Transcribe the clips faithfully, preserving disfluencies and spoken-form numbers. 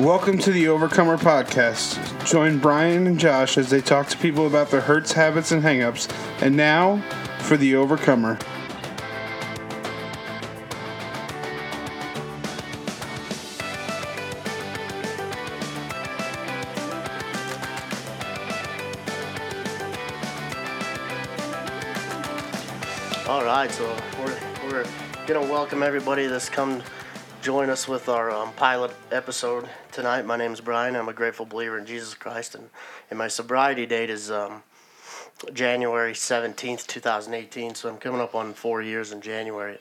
Welcome to the Overcomer Podcast. Join Brian and Josh as they talk to people about their hurts, habits, and hangups. And now, for the Overcomer. All right, so we're, we're going to welcome everybody that's come join us with our um, pilot episode tonight. My name is Brian. I'm a grateful believer in Jesus Christ, and, and my sobriety date is um, January seventeenth, twenty eighteen, so I'm coming up on four years in January.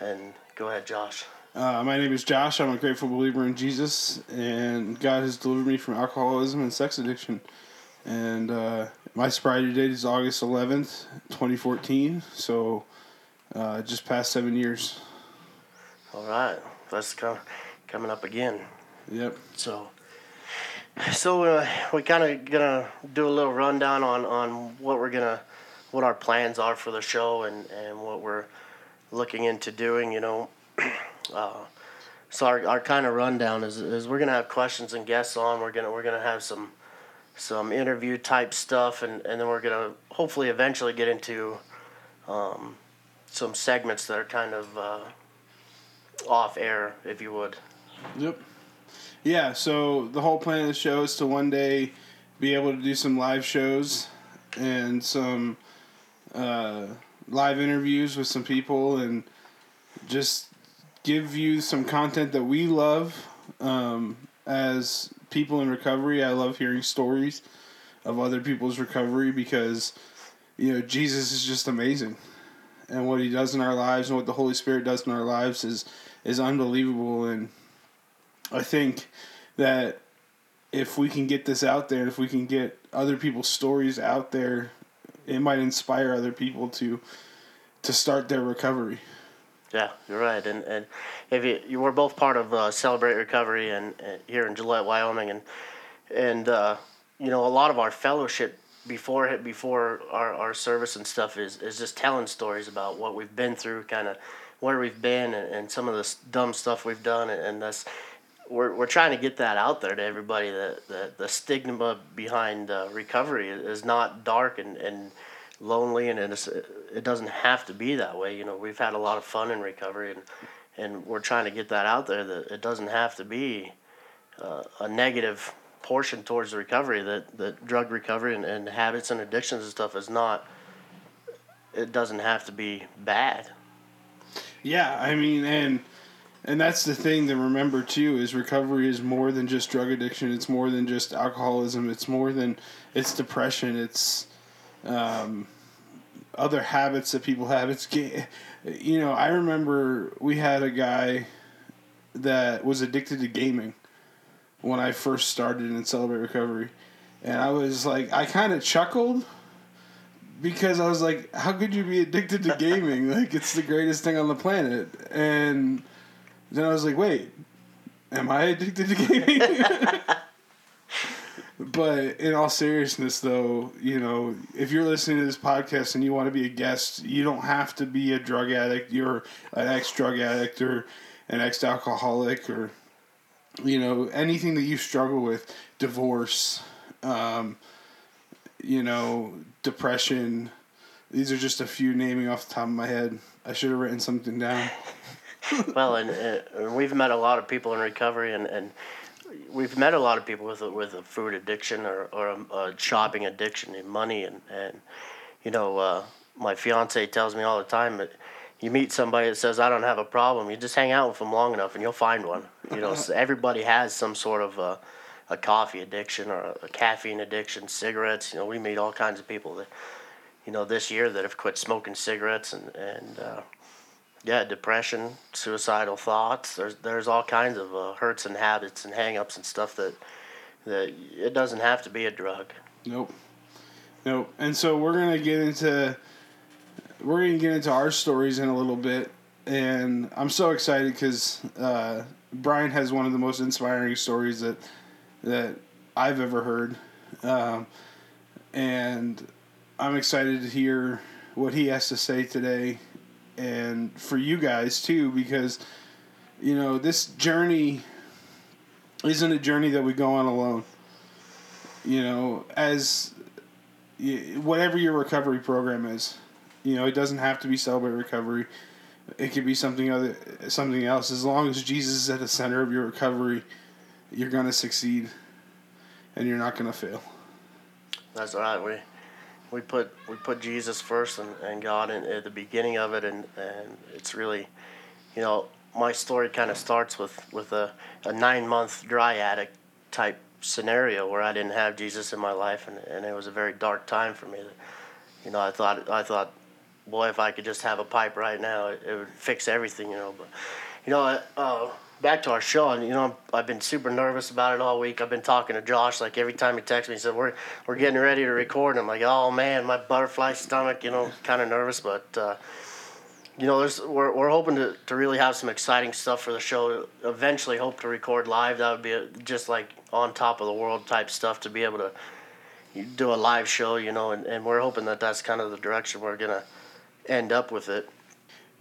And go ahead, Josh. Uh, my name is Josh. I'm a grateful believer in Jesus, and God has delivered me from alcoholism and sex addiction. And uh, my sobriety date is August eleventh, twenty fourteen, so uh, just past seven years. All right. That's coming up again. Yep. So, so uh, we're kind of gonna do a little rundown on, on what we're gonna, what our plans are for the show and, and what we're looking into doing. You know, uh, so our our kind of rundown is is we're gonna have questions and guests on. We're gonna we're gonna have some some interview type stuff, and, and then we're gonna hopefully eventually get into um, some segments that are kind of. Uh, off air, if you would. Yep. Yeah, so the whole plan of the show is to one day be able to do some live shows and some uh, live interviews with some people and just give you some content that we love um, as people in recovery. I love hearing stories of other people's recovery because, you know, Jesus is just amazing. And what he does in our lives and what the Holy Spirit does in our lives is is unbelievable. And I think that if we can get this out there, if we can get other people's stories out there, it might inspire other people to to start their recovery. Yeah, you're right. And and if you, you were both part of uh, Celebrate Recovery and, and here in Gillette, Wyoming, and and uh, you know, a lot of our fellowship before before our, our service and stuff is, is just telling stories about what we've been through, kind of where we've been, and, and some of the dumb stuff we've done, and, and that's we're we're trying to get that out there to everybody. That, that the stigma behind uh, recovery is not dark and, and lonely, and it's, it doesn't have to be that way. You know, we've had a lot of fun in recovery, and and we're trying to get that out there that it doesn't have to be uh, a negative portion towards the recovery, that, that drug recovery and, and habits and addictions and stuff is not, it doesn't have to be bad. Yeah, I mean, and and that's the thing to remember too, is recovery is more than just drug addiction, it's more than just alcoholism, it's more than, it's depression, it's um, other habits that people have. It's, you know, I remember we had a guy that was addicted to gaming when I first started in Celebrate Recovery. And I was like, I kind of chuckled because I was like, how could you be addicted to gaming? Like, it's the greatest thing on the planet. And then I was like, wait, am I addicted to gaming? But in all seriousness, though, you know, if you're listening to this podcast and you want to be a guest, you don't have to be a drug addict. You're an ex-drug addict or an ex-alcoholic or... you know, anything that you struggle with, divorce, um, you know, depression. These are just a few naming off the top of my head. I should have written something down. Well, and, and we've met a lot of people in recovery, and, and we've met a lot of people with a, with a food addiction or, or a, a shopping addiction and money. And, and you know, uh, my fiance tells me all the time that you meet somebody that says, I don't have a problem. You just hang out with them long enough and you'll find one. You know, everybody has some sort of a, a coffee addiction or a caffeine addiction, cigarettes. You know, we meet all kinds of people that, you know, this year that have quit smoking cigarettes and, and uh, yeah, depression, suicidal thoughts. There's there's all kinds of uh, hurts and habits and hang-ups and stuff that, that it doesn't have to be a drug. Nope. Nope. And so we're going to get into... We're going to get into our stories in a little bit, and I'm so excited because uh, Brian has one of the most inspiring stories that that I've ever heard, um, and I'm excited to hear what he has to say today, and for you guys, too, because, you know, this journey isn't a journey that we go on alone. You know, as whatever your recovery program is, you know, it doesn't have to be Celebrate Recovery. It could be something other, something else. As long as Jesus is at the center of your recovery, you're going to succeed and you're not going to fail. That's right. We we put we put Jesus first and, and God in, at the beginning of it, and, and it's really, you know, my story kind of starts with, with a, a nine-month dry addict type scenario where I didn't have Jesus in my life, and, and it was a very dark time for me. You know, I thought, I thought, boy, if I could just have a pipe right now, it, it would fix everything, you know. But, you know, uh, back to our show, and, you know, I've been super nervous about it all week. I've been talking to Josh, like, every time he texts me, he said, we're, we're getting ready to record. And I'm like, oh, man, my butterfly stomach, you know, kind of nervous. But, uh, you know, there's, we're we're hoping to, to really have some exciting stuff for the show. Eventually hope to record live. That would be a, just, like, on top of the world type stuff to be able to do a live show, you know, and, and we're hoping that that's kind of the direction we're going to end up with it.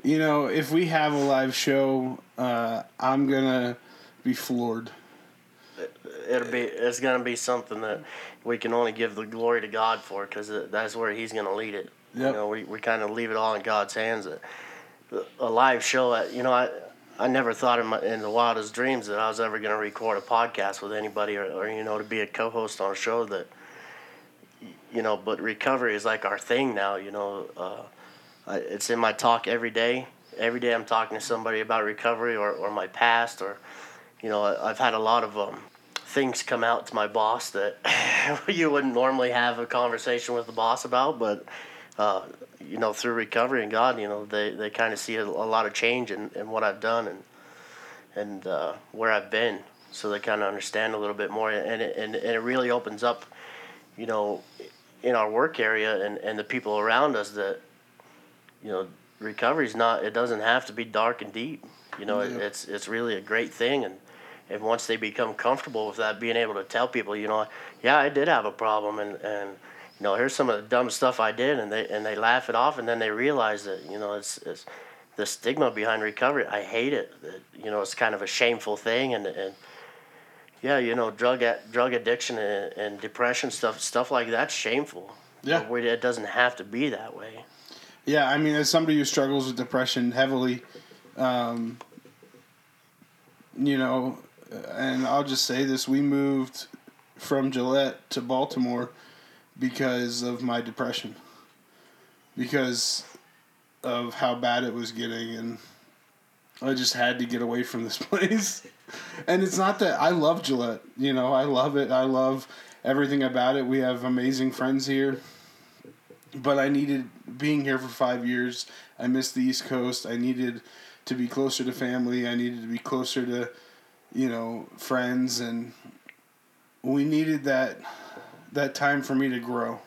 You know, if we have a live show, uh, I'm going to be floored. It, it'll be, it's going to be something that we can only give the glory to God for, because that's where he's going to lead it. Yep. You know, we, we kind of leave it all in God's hands. A live show, you know, I I never thought in, my, in the wildest dreams that I was ever going to record a podcast with anybody, or, or, you know, to be a co-host on a show that, you know, but recovery is like our thing now, you know. Uh, I, it's in my talk every day. Every day I'm talking to somebody about recovery or, or my past, or, you know, I, I've had a lot of um, things come out to my boss that you wouldn't normally have a conversation with the boss about, but... Uh, you know, through recovery and God, you know, they, they kind of see a, a lot of change in, in what I've done and and uh, where I've been. So they kind of understand a little bit more. And it, and, and it really opens up, you know, in our work area and, and the people around us that, you know, recovery's not, it doesn't have to be dark and deep. You know, yeah. it, it's it's really a great thing. And, and once they become comfortable with that, being able to tell people, you know, yeah, I did have a problem, and, and you know, here's some of the dumb stuff I did, and they and they laugh it off, and then they realize that, you know, it's, it's the stigma behind recovery. I hate it. That, you know, it's kind of a shameful thing, and and yeah, you know, drug drug addiction and, and depression stuff stuff like that's shameful. Yeah, but it doesn't have to be that way. Yeah, I mean, as somebody who struggles with depression heavily, um, you know, and I'll just say this: we moved from Gillette to Baltimore because of my depression, because of how bad it was getting, and I just had to get away from this place. And it's not that I love Gillette, you know, I love it, I love everything about it, we have amazing friends here, but I needed being here for five years. I missed the East Coast. I needed to be closer to family, I needed to be closer to, you know, friends, and we needed that that time for me to grow,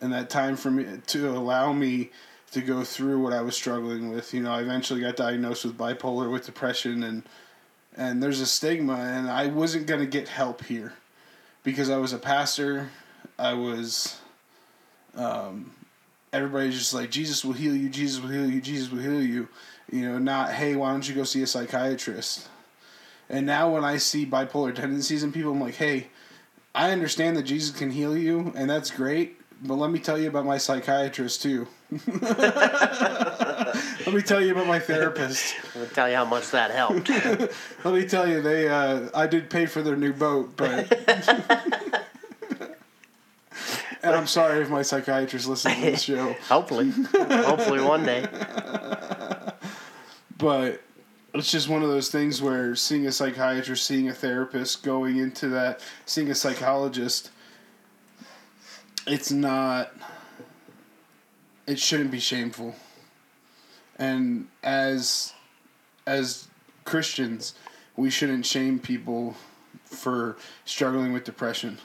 and that time for me to allow me to go through what I was struggling with. You know, I eventually got diagnosed with bipolar, with depression, and, and there's a stigma, and I wasn't going to get help here because I was a pastor. I was, um, everybody's just like, Jesus will heal you. Jesus will heal you. Jesus will heal you. You know, not, hey, why don't you go see a psychiatrist? And now when I see bipolar tendencies in people, I'm like, hey, I understand that Jesus can heal you, and that's great, but let me tell you about my psychiatrist, too. Let me tell you about my therapist. Let me tell you how much that helped. Let me tell you, they uh, I did pay for their new boat, but... And I'm sorry if my psychiatrist listens to this show. Hopefully. Hopefully one day. But it's just one of those things where seeing a psychiatrist, seeing a therapist, going into that, seeing a psychologist, it's not, it shouldn't be shameful. And as, as Christians, we shouldn't shame people for struggling with depression.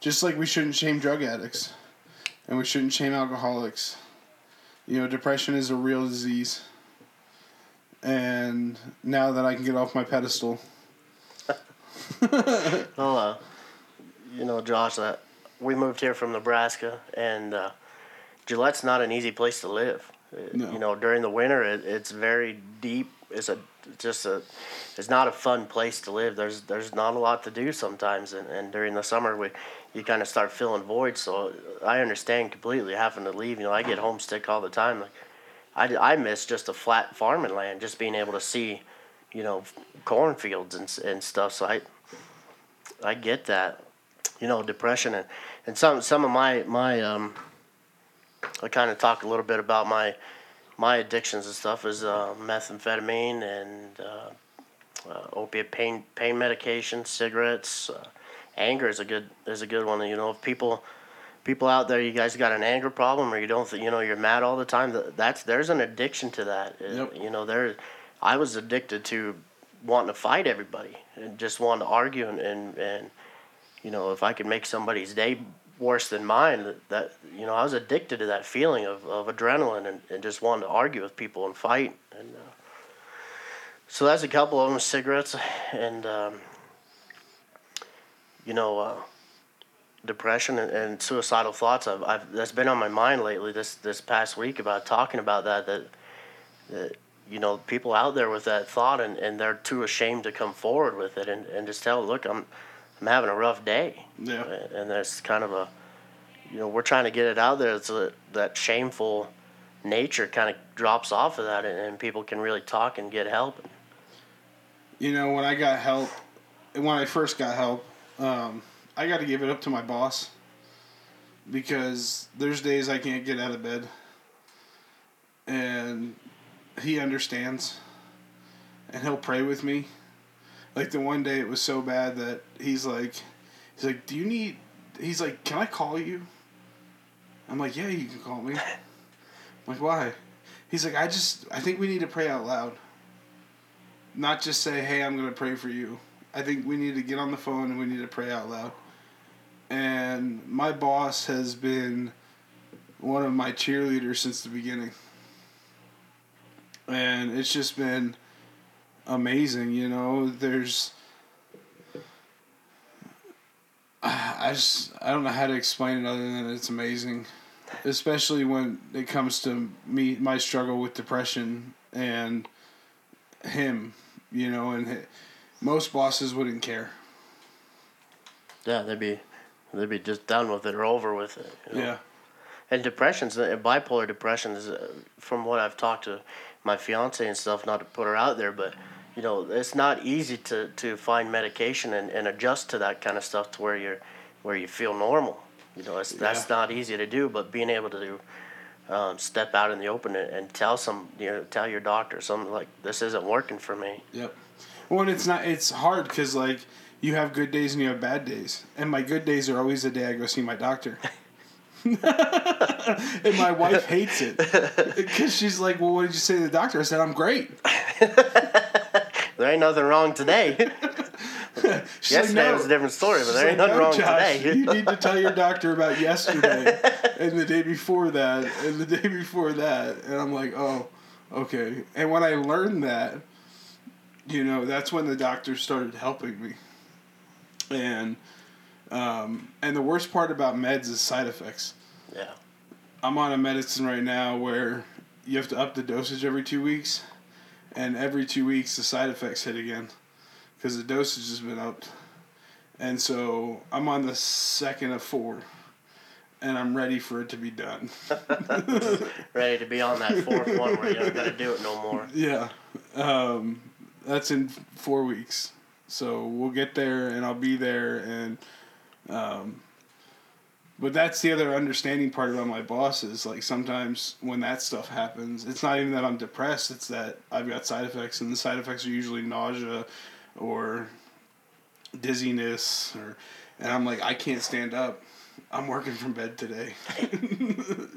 Just like we shouldn't shame drug addicts, and we shouldn't shame alcoholics. You know, depression is a real disease. And now that I can get off my pedestal. Well, uh, you know, Josh, uh, we moved here from Nebraska, and uh, Gillette's not an easy place to live. No. You know, during the winter, it, it's very deep is a just a it's not a fun place to live. There's there's not a lot to do sometimes, and, and during the summer we you kind of start feeling void. So I understand completely having to leave. You know, I get homesick all the time. Like I, I miss just a flat farming land, just being able to see, you know, cornfields and and stuff. So I I get that. You know, depression and, and some some of my my um. I kind of talk a little bit about my. My addictions and stuff is uh, methamphetamine and uh, uh, opiate pain pain medication, cigarettes. Uh, anger is a good is a good one. You know, if people people out there, you guys got an anger problem, or you don't, th- you know, you're mad all the time. That's there's an addiction to that. Yep. You know, there, I was addicted to wanting to fight everybody and just wanting to argue and, and and you know, if I could make somebody's day worse than mine, that, you know, I was addicted to that feeling of, of adrenaline and, and just wanting to argue with people and fight. And uh, so that's a couple of them, cigarettes and, um, you know, uh, depression and, and suicidal thoughts. I've, I've, that's been on my mind lately this, this past week about talking about that, that, that, you know, people out there with that thought and, and they're too ashamed to come forward with it and, and just tell, look, I'm, I'm having a rough day. Yeah. And that's kind of a, you know, we're trying to get it out there so that, that shameful nature kind of drops off of that and, and people can really talk and get help. You know, when I got help, when I first got help, um, I got to give it up to my boss because there's days I can't get out of bed. And he understands. And he'll pray with me. Like, the one day it was so bad that he's like, he's like, do you need, he's like, can I call you? I'm like, yeah, you can call me. I'm like, why? He's like, I just, I think we need to pray out loud. Not just say, hey, I'm going to pray for you. I think we need to get on the phone and we need to pray out loud. And my boss has been one of my cheerleaders since the beginning. And it's just been amazing, you know. There's, I just, I don't know how to explain it other than it's amazing, especially when it comes to me, my struggle with depression and him, you know, and it, most bosses wouldn't care. Yeah, they'd be, they'd be just done with it or over with it. You know? Yeah. And depressions, bipolar depression is, uh, from what I've talked to my fiance and stuff, not to put her out there, but, you know, it's not easy to, to find medication and, and adjust to that kind of stuff to where you're, where you feel normal. You know, it's, yeah. That's not easy to do, but being able to do, um, step out in the open and, and tell some, you know, tell your doctor something like, this isn't working for me. Yep. Well, it's not, it's hard because, like, you have good days and you have bad days. And my good days are always the day I go see my doctor. And my wife hates it because she's like, well, what did you say to the doctor? I said, I'm great. There ain't nothing wrong today. Yesterday like, no. was a different story, but she's there ain't like, nothing no, wrong Josh, today. You need to tell your doctor about yesterday and the day before that and the day before that. And I'm like, oh, okay. And when I learned that, you know, that's when the doctor started helping me. And Um, and the worst part about meds is side effects. Yeah. I'm on a medicine right now where you have to up the dosage every two weeks, and every two weeks the side effects hit again because the dosage has been upped. And so I'm on the second of four, and I'm ready for it to be done. Ready to be on that fourth one where you don't got to do it no more. Yeah. Um, that's in four weeks. So we'll get there, and I'll be there, and... Um, but that's the other understanding part about my boss is, like, sometimes when that stuff happens, it's not even that I'm depressed, it's that I've got side effects, and the side effects are usually nausea or dizziness, or, and I'm like, I can't stand up. I'm working from bed today.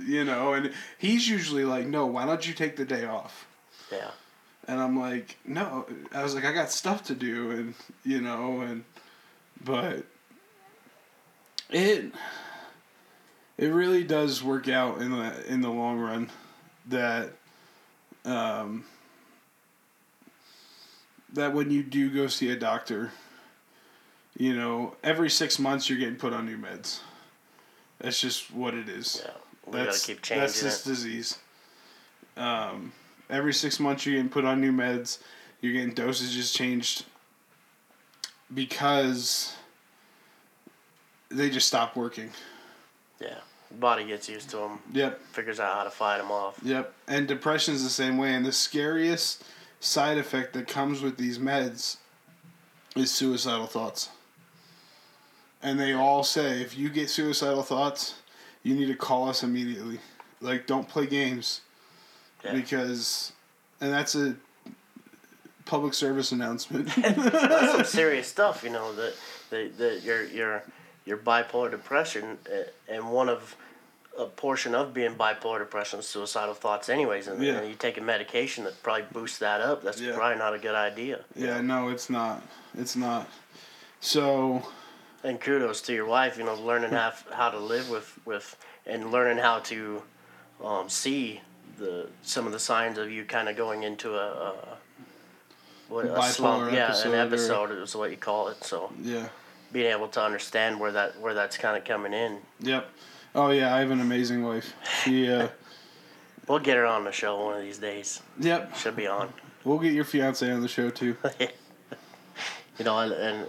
You know, and he's usually like, no, why don't you take the day off? Yeah. And I'm like, no. I was like, I got stuff to do, and, you know, and, but... It it really does work out in the in the long run that um, that when you do go see a doctor, you know, every six months you're getting put on new meds. That's just what it is. Yeah, we that's, gotta keep changing. That's this it. disease. Um, Every six months you're getting put on new meds. You're getting dosages changed because they just stop working. Yeah. Body gets used to them. Yep. Figures out how to fight them off. Yep. And depression is the same way. And the scariest side effect that comes with these meds is suicidal thoughts. And they all say, if you get suicidal thoughts, you need to call us immediately. Like, don't play games. Yeah. Because, and that's a public service announcement. That's some serious stuff, you know, that, that, that your, your, your bipolar depression, and one of, a portion of being bipolar depression is suicidal thoughts anyways. And yeah. you take a medication that probably boosts that up. That's yeah. probably not a good idea. Yeah, no, it's not. It's not. So... And kudos to your wife, you know, learning how, how to live with, with and learning how to um, see the some of the signs of you kind of going into a, a, what, a slump. Yeah, an episode or, is what you call it. So yeah, being able to understand where that where that's kind of coming in. Yep. Oh, yeah, I have an amazing wife. She, uh, we'll get her on the show one of these days. Yep. She'll be on. We'll get your fiancé on the show, too. You know, and... and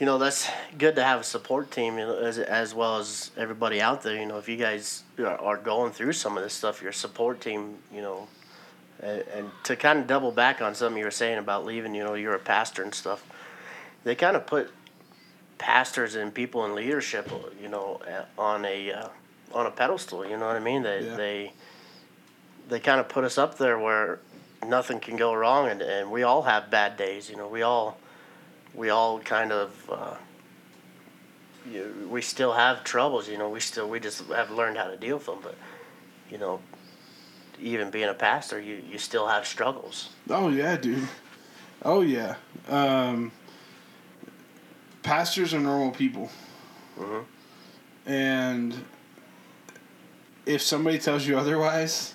you know, that's good to have a support team, you know, as as well as everybody out there. You know, if you guys are going through some of this stuff, your support team, you know, and, and to kind of double back on something you were saying about leaving, you know, you're a pastor and stuff. They kind of put pastors and people in leadership, you know, on a uh, on a pedestal. You know what I mean? They yeah. they they kind of put us up there where nothing can go wrong, and, and we all have bad days. You know, we all. We all kind of, uh, you, we still have troubles, you know, we still, we just have learned how to deal with them, but, you know, even being a pastor, you, you still have struggles. Oh, yeah, dude. Oh, yeah. Um, pastors are normal people. Mm-hmm. And if somebody tells you otherwise,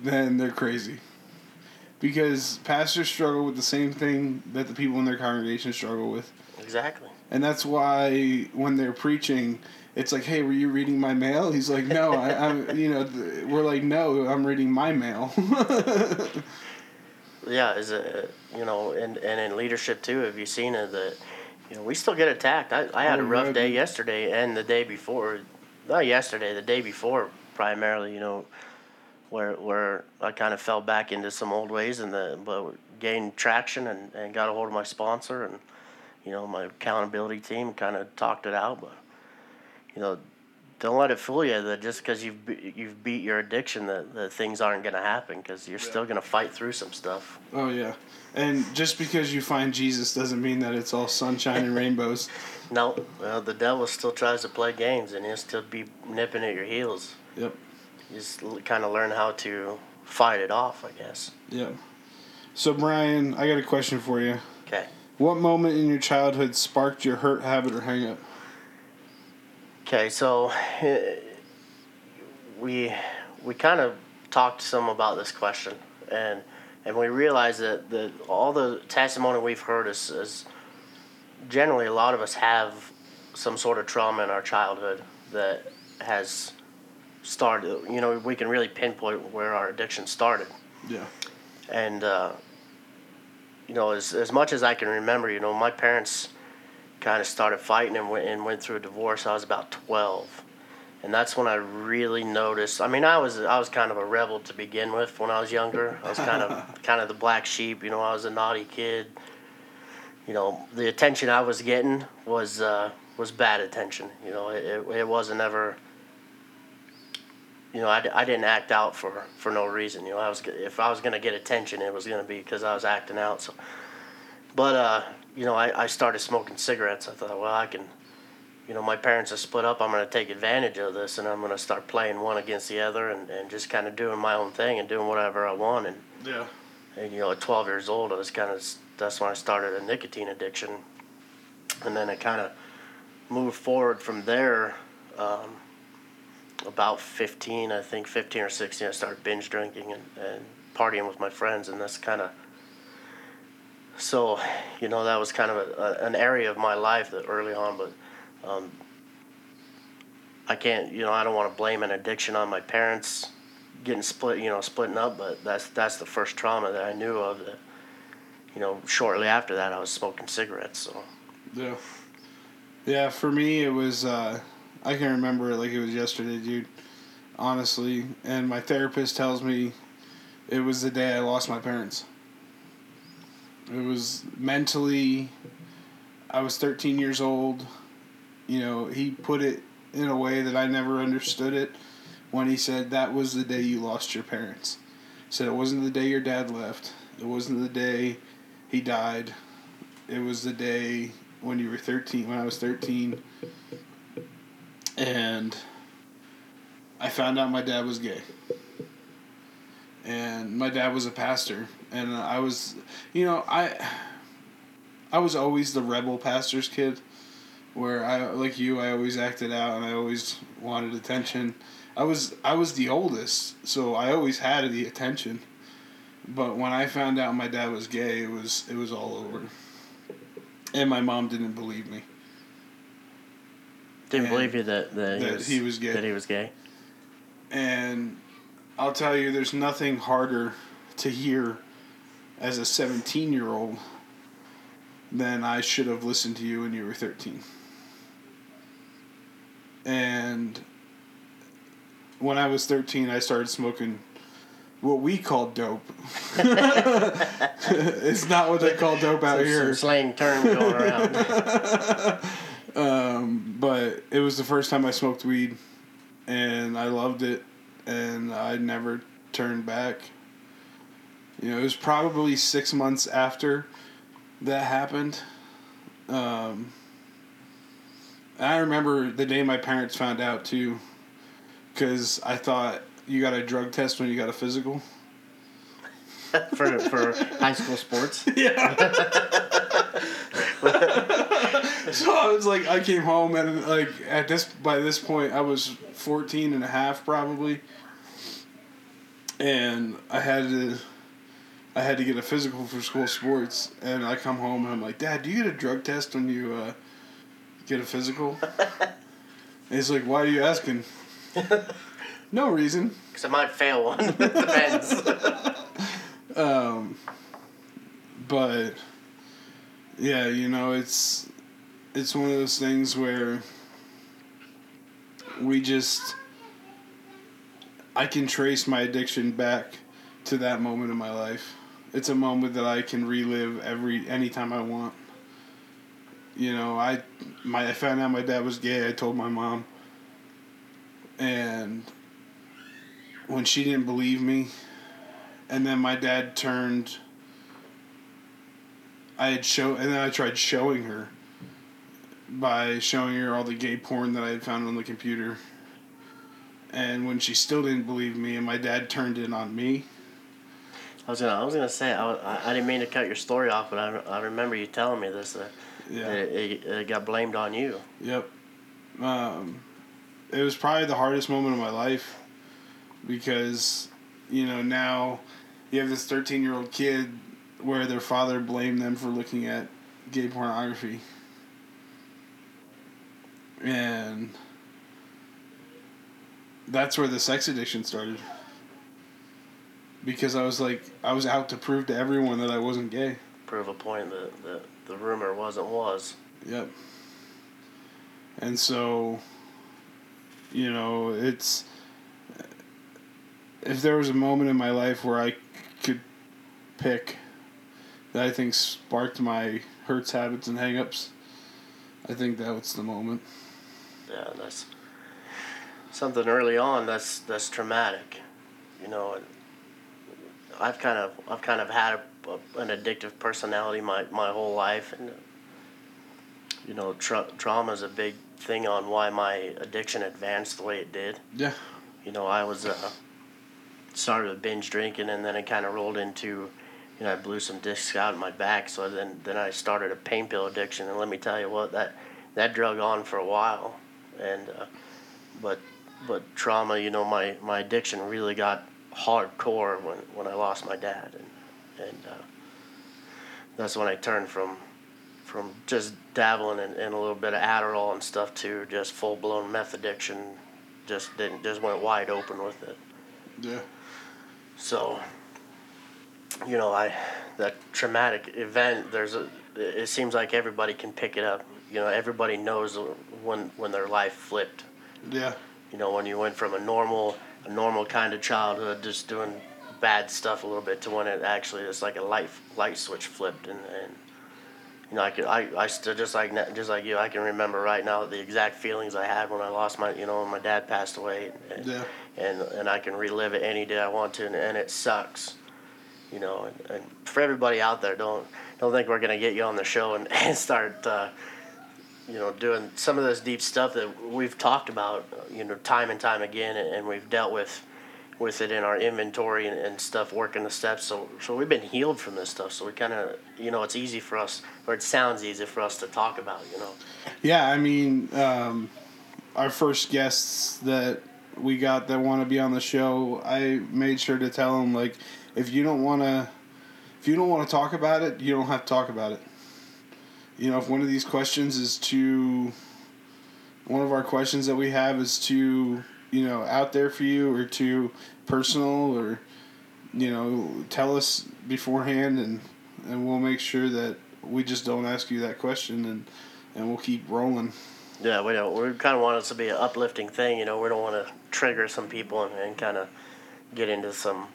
then they're crazy. Because pastors struggle with the same thing that the people in their congregation struggle with. Exactly. And that's why when they're preaching, it's like, hey, were you reading my mail? He's like, no, I, I'm, you know, th- we're like, no, I'm reading my mail. Yeah, is it, you know, and, and in leadership, too, have you seen it that, you know, we still get attacked. I, I had oh, a rough right. day yesterday and the day before, not yesterday, the day before primarily, you know, Where where I kind of fell back into some old ways and the but gained traction and, and got a hold of my sponsor and, you know, my accountability team, kind of talked it out. But, you know, don't let it fool you that just because you've you've beat your addiction that, that things aren't going to happen, because you're yeah. still going to fight through some stuff. Oh yeah, and just because you find Jesus doesn't mean that it's all sunshine and rainbows. No, well, the devil still tries to play games and he'll still be nipping at your heels. Yep. Just kind of learn how to fight it off, I guess. Yeah. So, Brian, I got a question for you. Okay. What moment in your childhood sparked your hurt, habit, or hang-up? Okay, so we we kind of talked some about this question, and and we realized that the, all the testimony we've heard is, is generally a lot of us have some sort of trauma in our childhood that has... started, you know, we can really pinpoint where our addiction started. Yeah. And, uh, you know, as as much as I can remember, you know, my parents kind of started fighting and went, and went through a divorce. I was about twelve. And that's when I really noticed. I mean, I was I was kind of a rebel to begin with when I was younger. I was kind of kind of the black sheep, you know, I was a naughty kid. You know, the attention I was getting was uh, was bad attention. You know, it, it, it wasn't ever... You know, I, I didn't act out for, for no reason. You know, I was if I was going to get attention, it was going to be because I was acting out. So, But, uh, you know, I, I started smoking cigarettes. I thought, well, I can, you know, my parents are split up. I'm going to take advantage of this, and I'm going to start playing one against the other and, and just kind of doing my own thing and doing whatever I wanted. Yeah. And, you know, at twelve years old, I was kind of, that's when I started a nicotine addiction. And then I kind of moved forward from there. Um, about fifteen, I think, fifteen or sixteen, I started binge drinking and, and partying with my friends, and that's kind of, so, you know, that was kind of a, a, an area of my life that early on, but um, I can't, you know, I don't want to blame an addiction on my parents, getting split, you know, splitting up, but that's that's the first trauma that I knew of. That, you know, shortly after that, I was smoking cigarettes. So yeah, yeah. For me, it was uh, I can remember it like it was yesterday, dude. Honestly, and my therapist tells me it was the day I lost my parents. It was mentally, I was thirteen years old. You know, he put it in a way that I never understood it when he said, that was the day you lost your parents. He said, it wasn't the day your dad left. It wasn't the day he died. It was the day when you were thirteen, when I was thirteen. And I found out my dad was gay. And my dad was a pastor. And I was, you know, I I was always the rebel pastor's kid. Where I, like you, I always acted out and I always wanted attention. I was I was the oldest, so I always had the attention. But when I found out my dad was gay, it was it was all over. And my mom didn't believe me. Didn't and believe you that, that, he, that was, he was gay. That he was gay. And I'll tell you, there's nothing harder to hear as a seventeen-year-old than I should have listened to you when you were thirteen. And when I was thirteen, I started smoking what we call dope. It's not what they call dope out some, here. Some slang term going around. um, but it was the first time I smoked weed, and I loved it, and I never turned back. You know, it was probably six months after that happened. Um, I remember the day my parents found out, too. Because I thought you got a drug test when you got a physical. For for high school sports? Yeah. So I was like, I came home and like at this by this point I was fourteen and a half probably. And I had to I had to get a physical for school sports. And I come home and I'm like, Dad, do you get a drug test when you uh, get a physical? And he's like, why are you asking? No reason. Because I might fail one. It depends. um, but, yeah, you know, it's it's one of those things where we just, I can trace my addiction back to that moment in my life. It's a moment that I can relive every anytime I want. You know, I, my, I found out my dad was gay. I told my mom. And when she didn't believe me, and then my dad turned, I had show, and then I tried showing her by showing her all the gay porn that I had found on the computer. And when she still didn't believe me, and my dad turned in on me. I was gonna, I was gonna say, I, I didn't mean to cut your story off, but I, I remember you telling me this. Uh, yeah. It, it, it got blamed on you. Yep. Um. It was probably the hardest moment of my life because, you know, now you have this thirteen-year-old kid where their father blamed them for looking at gay pornography. And that's where the sex addiction started. Because I was like, I was out to prove to everyone that I wasn't gay. Prove a point that, that the rumor wasn't was. Yep. And so, you know, it's, if there was a moment in my life where I could pick that I think sparked my hurts, habits, and hang-ups, I think that was the moment. Yeah, that's something early on that's that's traumatic. You know, I've kind of I've kind of had a, a, an addictive personality my, my whole life, and you know, tra- trauma is a big thing on why my addiction advanced the way it did. Yeah. You know, I was uh, started with binge drinking, and then it kind of rolled into, you know, I blew some discs out in my back. So then, then I started a pain pill addiction, and let me tell you what, that that drug on for a while, and uh, but but trauma, you know, my, my addiction really got hardcore when, when I lost my dad, and and uh, that's when I turned from. From just dabbling in, in a little bit of Adderall and stuff to just full blown meth addiction, just didn't just went wide open with it. Yeah. So, you know, I that traumatic event. There's a. It seems like everybody can pick it up. You know, everybody knows when when their life flipped. Yeah. You know, when you went from a normal a normal kind of childhood, just doing bad stuff a little bit, to when it actually it's like a light light switch flipped, and, and you know, I could I I still just like just like you, I can remember right now the exact feelings I had when I lost my you know when my dad passed away. And, yeah. And and I can relive it any day I want to, and, and it sucks. You know, and, and for everybody out there, don't don't think we're gonna get you on the show and, and start, uh, you know, doing some of this deep stuff that we've talked about, you know, time and time again, and, and we've dealt with, with it in our inventory and, and stuff, working the steps. So so we've been healed from this stuff. So we kind of, you know, it's easy for us, or it sounds easy for us to talk about, you know. Yeah, I mean, um, our first guests that we got that want to be on the show, I made sure to tell them, like, If you don't want to, if you don't want to talk about it, you don't have to talk about it. You know, if one of these questions is to, one of our questions that we have is to, you know, out there for you, or too personal, or, you know, tell us beforehand, and, and we'll make sure that we just don't ask you that question, and, and we'll keep rolling. Yeah, we don't, we kind of want it to be an uplifting thing, you know, we don't want to trigger some people and, and kind of get into some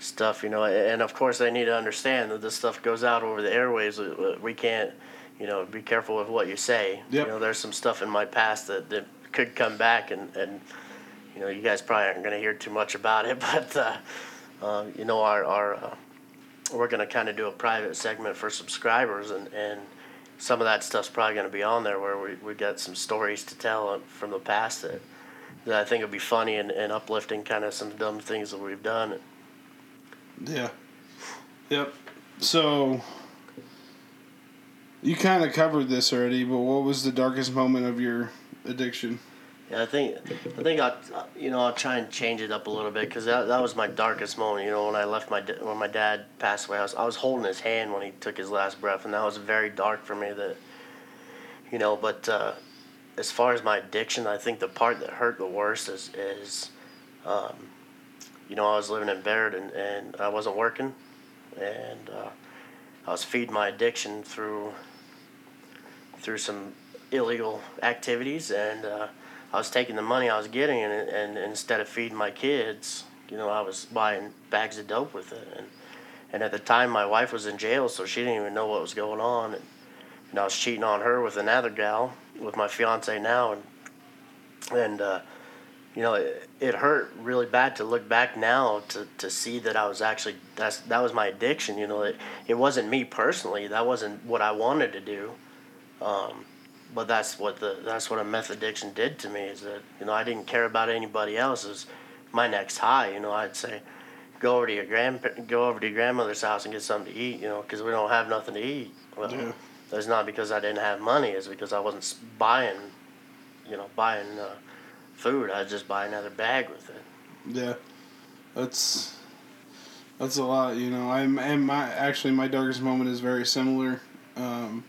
stuff, you know, and of course they need to understand that this stuff goes out over the airwaves. We can't, you know, be careful with what you say. Yep. You know, there's some stuff in my past that, that could come back, and, and, you know, you guys probably aren't going to hear too much about it, but, uh, uh, you know, our, our uh, we're going to kind of do a private segment for subscribers, and, and some of that stuff's probably going to be on there, where we, we got some stories to tell from the past that, that I think will be funny and, and uplifting, kind of some dumb things that we've done. Yeah. Yep. So, you kind of covered this already, but what was the darkest moment of your addiction? Yeah, I think I think I'll you know I'll try and change it up a little bit, because that that was my darkest moment. You know, when I left my when my dad passed away, I was I was holding his hand when he took his last breath, and that was very dark for me. That, you know, but uh, as far as my addiction, I think the part that hurt the worst is is. Um, You know, I was living in Barrett, and, and I wasn't working, and uh, I was feeding my addiction through through some illegal activities, and uh, I was taking the money I was getting, and, and instead of feeding my kids, you know, I was buying bags of dope with it, and and at the time my wife was in jail, so she didn't even know what was going on, and, and I was cheating on her with another gal, with my fiance now, and and. Uh, You know, it, it hurt really bad to look back now to, to see that I was actually, that's that was my addiction. You know, it, it wasn't me personally. That wasn't what I wanted to do. Um, but that's what the that's what a meth addiction did to me, is that, you know, I didn't care about anybody else. It was my next high. You know, I'd say, go over to your grandpa, go over to your grandmother's house and get something to eat, you know, because we don't have nothing to eat. Well, yeah. It's not because I didn't have money. It's because I wasn't buying, you know, buying... Uh, food. I just buy another bag with it. Yeah, that's that's a lot, you know. I'm and my actually my darkest moment is very similar. Um,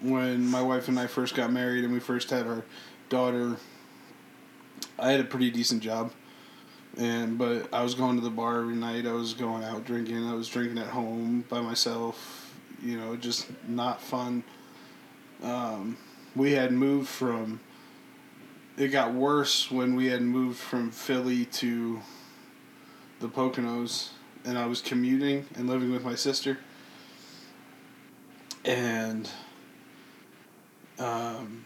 when my wife and I first got married and we first had our daughter, I had a pretty decent job, and but I was going to the bar every night. I was going out drinking. I was drinking at home by myself. You know, just not fun. Um, we had moved from. It got worse when we had moved from Philly to the Poconos, and I was commuting and living with my sister. And um,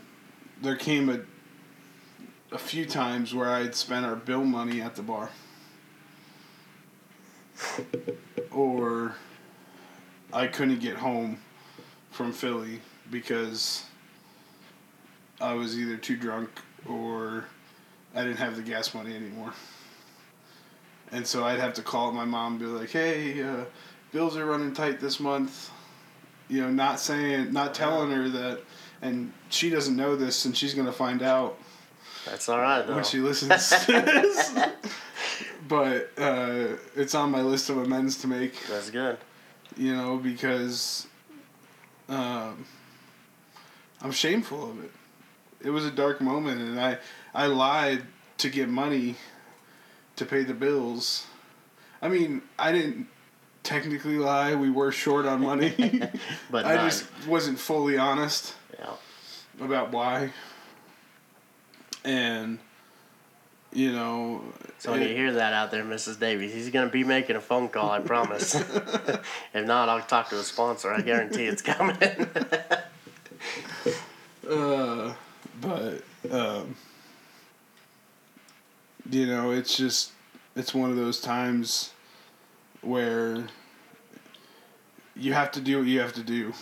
there came a a few times where I'd spent our bill money at the bar. Or I couldn't get home from Philly because I was either too drunk or I didn't have the gas money anymore. And so I'd have to call my mom and be like, hey, uh, bills are running tight this month. You know, not saying, not telling her that, and she doesn't know this, and she's going to find out. That's all right, though. When she listens to this. But uh, it's on my list of amends to make. That's good. You know, because um, I'm shameful of it. It was a dark moment, and I, I lied to get money to pay the bills. I mean, I didn't technically lie. We were short on money. But I not. just wasn't fully honest yeah. about why. And, you know... So when it, you hear that out there, Missus Davies, he's going to be making a phone call, I promise. If not, I'll talk to a sponsor. I guarantee it's coming. uh, but, um, you know, it's just... It's one of those times where you have to do what you have to do.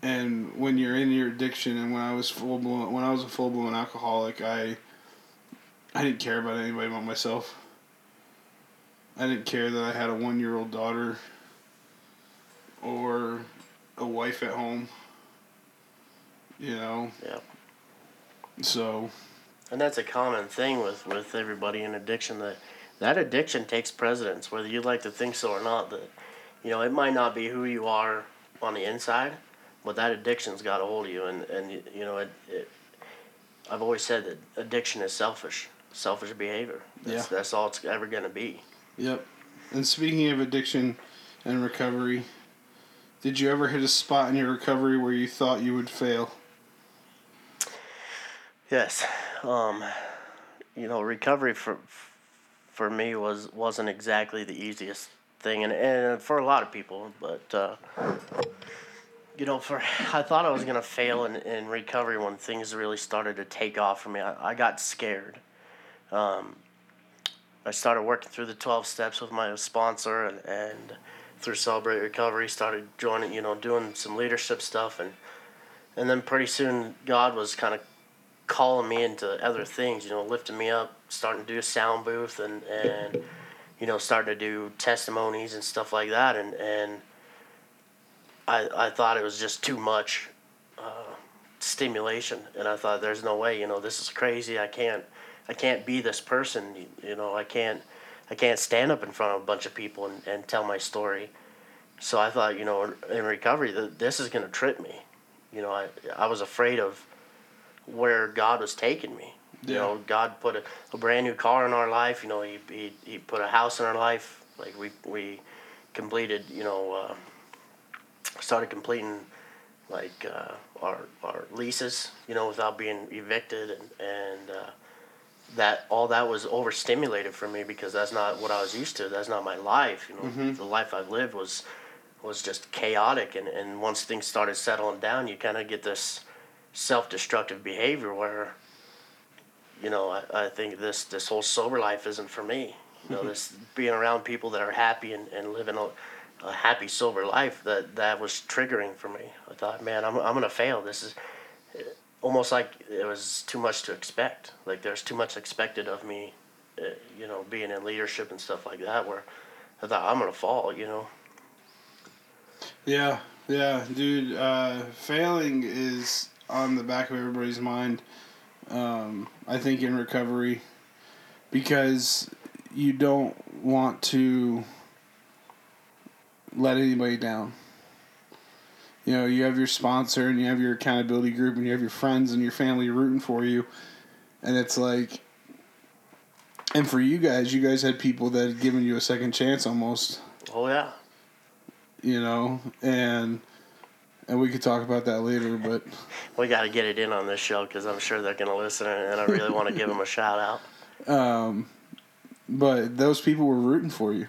And when you're in your addiction, and when I was full blown, when I was a full blown alcoholic, I I didn't care about anybody but myself. I didn't care that I had a one year old daughter or a wife at home. You know? Yeah. So And that's a common thing with, with everybody in addiction, that that addiction takes precedence, whether you like to think so or not. That, you know, it might not be who you are on the inside, but that addiction's got a hold of you. And, and you know, it, it, I've always said that addiction is selfish, selfish behavior. That's, yeah. that's all it's ever going to be. Yep. And speaking of addiction and recovery, did you ever hit a spot in your recovery where you thought you would fail? Yes. Um, you know, recovery for for me was, wasn't exactly the easiest thing, and, and for a lot of people, but, uh, you know, for I thought I was going to fail in, in recovery when things really started to take off for me. I, I got scared. Um, I started working through the twelve steps with my sponsor, and, and through Celebrate Recovery, started joining, you know, doing some leadership stuff, and and then pretty soon God was kind of calling me into other things, you know, lifting me up, starting to do a sound booth, and, and you know, starting to do testimonies and stuff like that, and and I I thought it was just too much uh, stimulation, and I thought there's no way, you know, this is crazy. I can't I can't be this person, you, you know, I can't I can't stand up in front of a bunch of people and, and tell my story. So I thought, you know, in recovery, th- this is gonna trip me, you know. I I was afraid of where God was taking me. Yeah. You know, God put a, a brand new car in our life. You know, he, he he put a house in our life. Like we we completed, you know, uh, started completing like uh, our our leases, you know, without being evicted, and and uh, that all that was overstimulated for me, because that's not what I was used to. That's not my life. You know, mm-hmm. The life I lived was was just chaotic, and, and once things started settling down, you kind of get this self-destructive behavior where, you know, I, I think this, this whole sober life isn't for me. You know, this being around people that are happy and, and living a, a happy, sober life, that, that was triggering for me. I thought, man, I'm I'm going to fail. This is almost like it was too much to expect. Like there's too much expected of me, uh, you know, being in leadership and stuff like that, where I thought, I'm going to fall, you know. Yeah, yeah, dude. Uh, failing is on the back of everybody's mind, um, I think, in recovery, because you don't want to let anybody down. You know, you have your sponsor, and you have your accountability group, and you have your friends and your family rooting for you, and it's like, and for you guys, you guys had people that had given you a second chance almost. Oh, yeah. You know, and... And we could talk about that later, but... We got to get it in on this show, because I'm sure they're going to listen, and I really want to give them a shout-out. Um, but those people were rooting for you.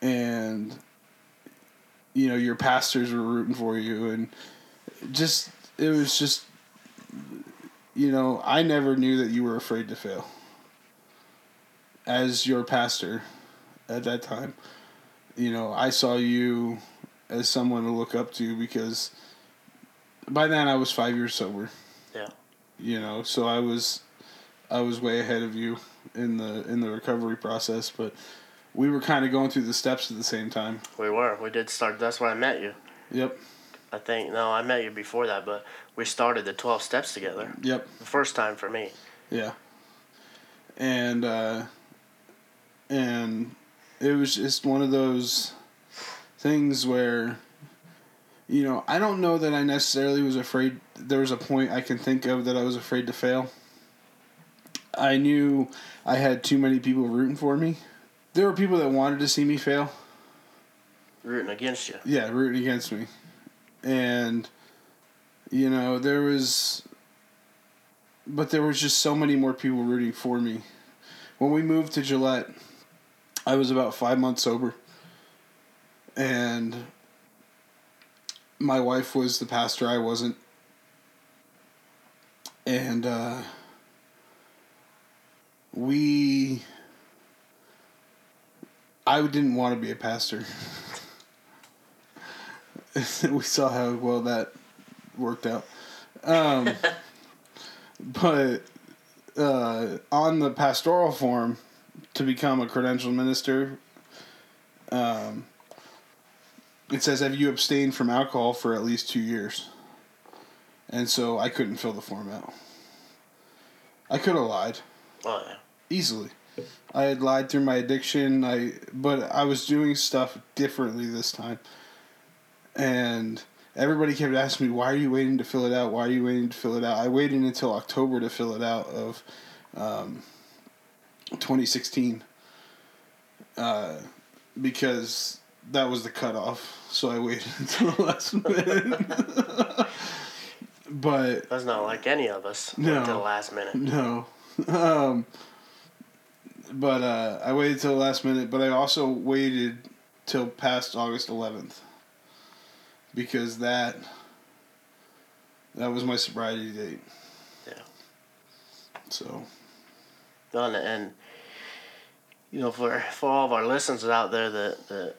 And, you know, your pastors were rooting for you. And just, it was just, you know, I never knew that you were afraid to fail as your pastor at that time. You know, I saw you as someone to look up to, because by then I was five years sober. Yeah. You know, so I was, I was way ahead of you in the, in the recovery process, but we were kind of going through the steps at the same time. We were, we did start. That's when I met you. Yep. I think, no, I met you before that, but we started the twelve steps together. Yep. The first time for me. Yeah. And, uh, and it was just one of those things where, you know, I don't know that I necessarily was afraid. There was a point I can think of that I was afraid to fail. I knew I had too many people rooting for me. There were people that wanted to see me fail. Rooting against you. Yeah, rooting against me. And, you know, there was... But there was just so many more people rooting for me. When we moved to Gillette, I was about five months sober. And my wife was the pastor. I wasn't. And uh, we... I didn't want to be a pastor. We saw how well that worked out. Um, but uh, on the pastoral form, to become a credentialed minister, um, it says, have you abstained from alcohol for at least two years? And so I couldn't fill the form out. I could have lied. Oh, yeah. Easily. I had lied through my addiction, I but I was doing stuff differently this time. And everybody kept asking me, why are you waiting to fill it out? Why are you waiting to fill it out? I waited until October to fill it out of um, twenty sixteen uh, because that was the cutoff. So I waited until the last minute. But that's not like any of us. No. Until the last minute. No. Um, but uh, I waited till the last minute. But I also waited till past August eleventh. Because that that was my sobriety date. Yeah. So. And, and you know, for for all of our listeners out there, that that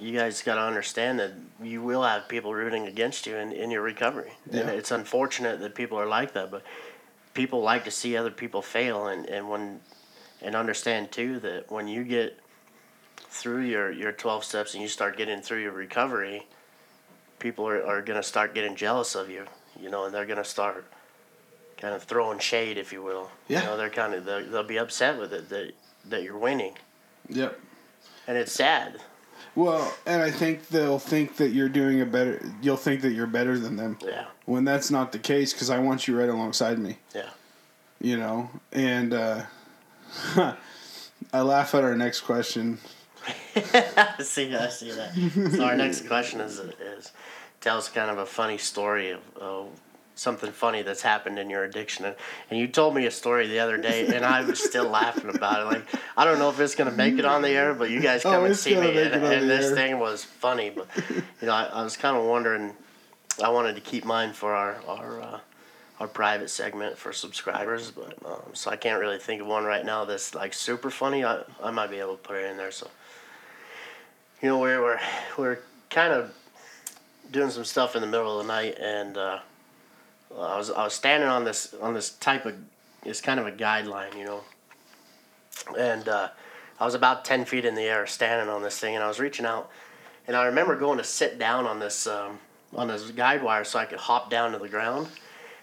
you guys got to understand that you will have people rooting against you in, in your recovery. Yeah. And it's unfortunate that people are like that, but people like to see other people fail, and, and when and understand too that when you get through your, your twelve steps and you start getting through your recovery, people are, are going to start getting jealous of you, you know, and they're going to start kind of throwing shade, if you will. Yeah. You know, they're kind of, they'll, they'll be upset with it that, that you're winning. Yep. And it's sad. Well, and I think they'll think that you're doing a better, you'll think that you're better than them. Yeah. When that's not the case, because I want you right alongside me. Yeah. You know, and uh, I laugh at our next question. I see, I see that. So our next question is, is tell us kind of a funny story of, of something funny that's happened in your addiction. And, and you told me a story the other day, and I was still laughing about it. Like, I don't know if it's going to make it on the air, but you guys come oh, and see me, and, and this air. Thing was funny. But, you know, I, I was kind of wondering, I wanted to keep mine for our, our, uh, our private segment for subscribers, but um, so I can't really think of one right now that's, like, super funny. I, I might be able to put it in there, so... You know, we were, we were kind of doing some stuff in the middle of the night, and uh, I was I was standing on this on this type of, it's kind of a guideline, you know. And uh, I was about ten feet in the air, standing on this thing, and I was reaching out, and I remember going to sit down on this um, on this guide wire so I could hop down to the ground,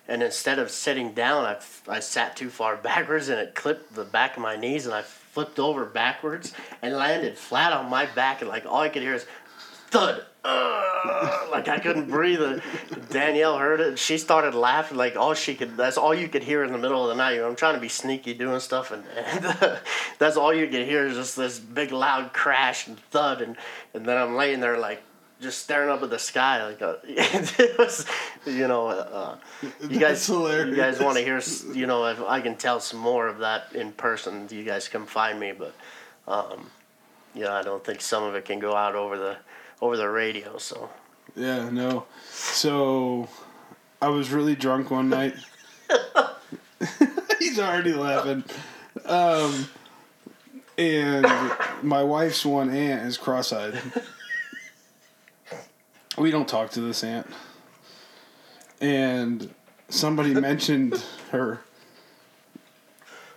and instead of sitting down, I I sat too far backwards, and it clipped the back of my knees, and I. Flipped over backwards and landed flat on my back, and like all I could hear is thud. Uh, like I couldn't breathe. And Danielle heard it, and she started laughing. Like all she could, that's all you could hear in the middle of the night. You know, I'm trying to be sneaky doing stuff, and, and uh, that's all you could hear is just this big loud crash and thud. And, and then I'm laying there like just staring up at the sky. Like a, it was, you know, uh, you guys, you guys want to hear, you know, if I can tell some more of that in person, you guys come find me. But, um, you know, I don't think some of it can go out over the, over the radio. So. Yeah, no. So I was really drunk one night. He's already laughing. Um, and my wife's one aunt is cross-eyed. We don't talk to this aunt. And somebody mentioned her.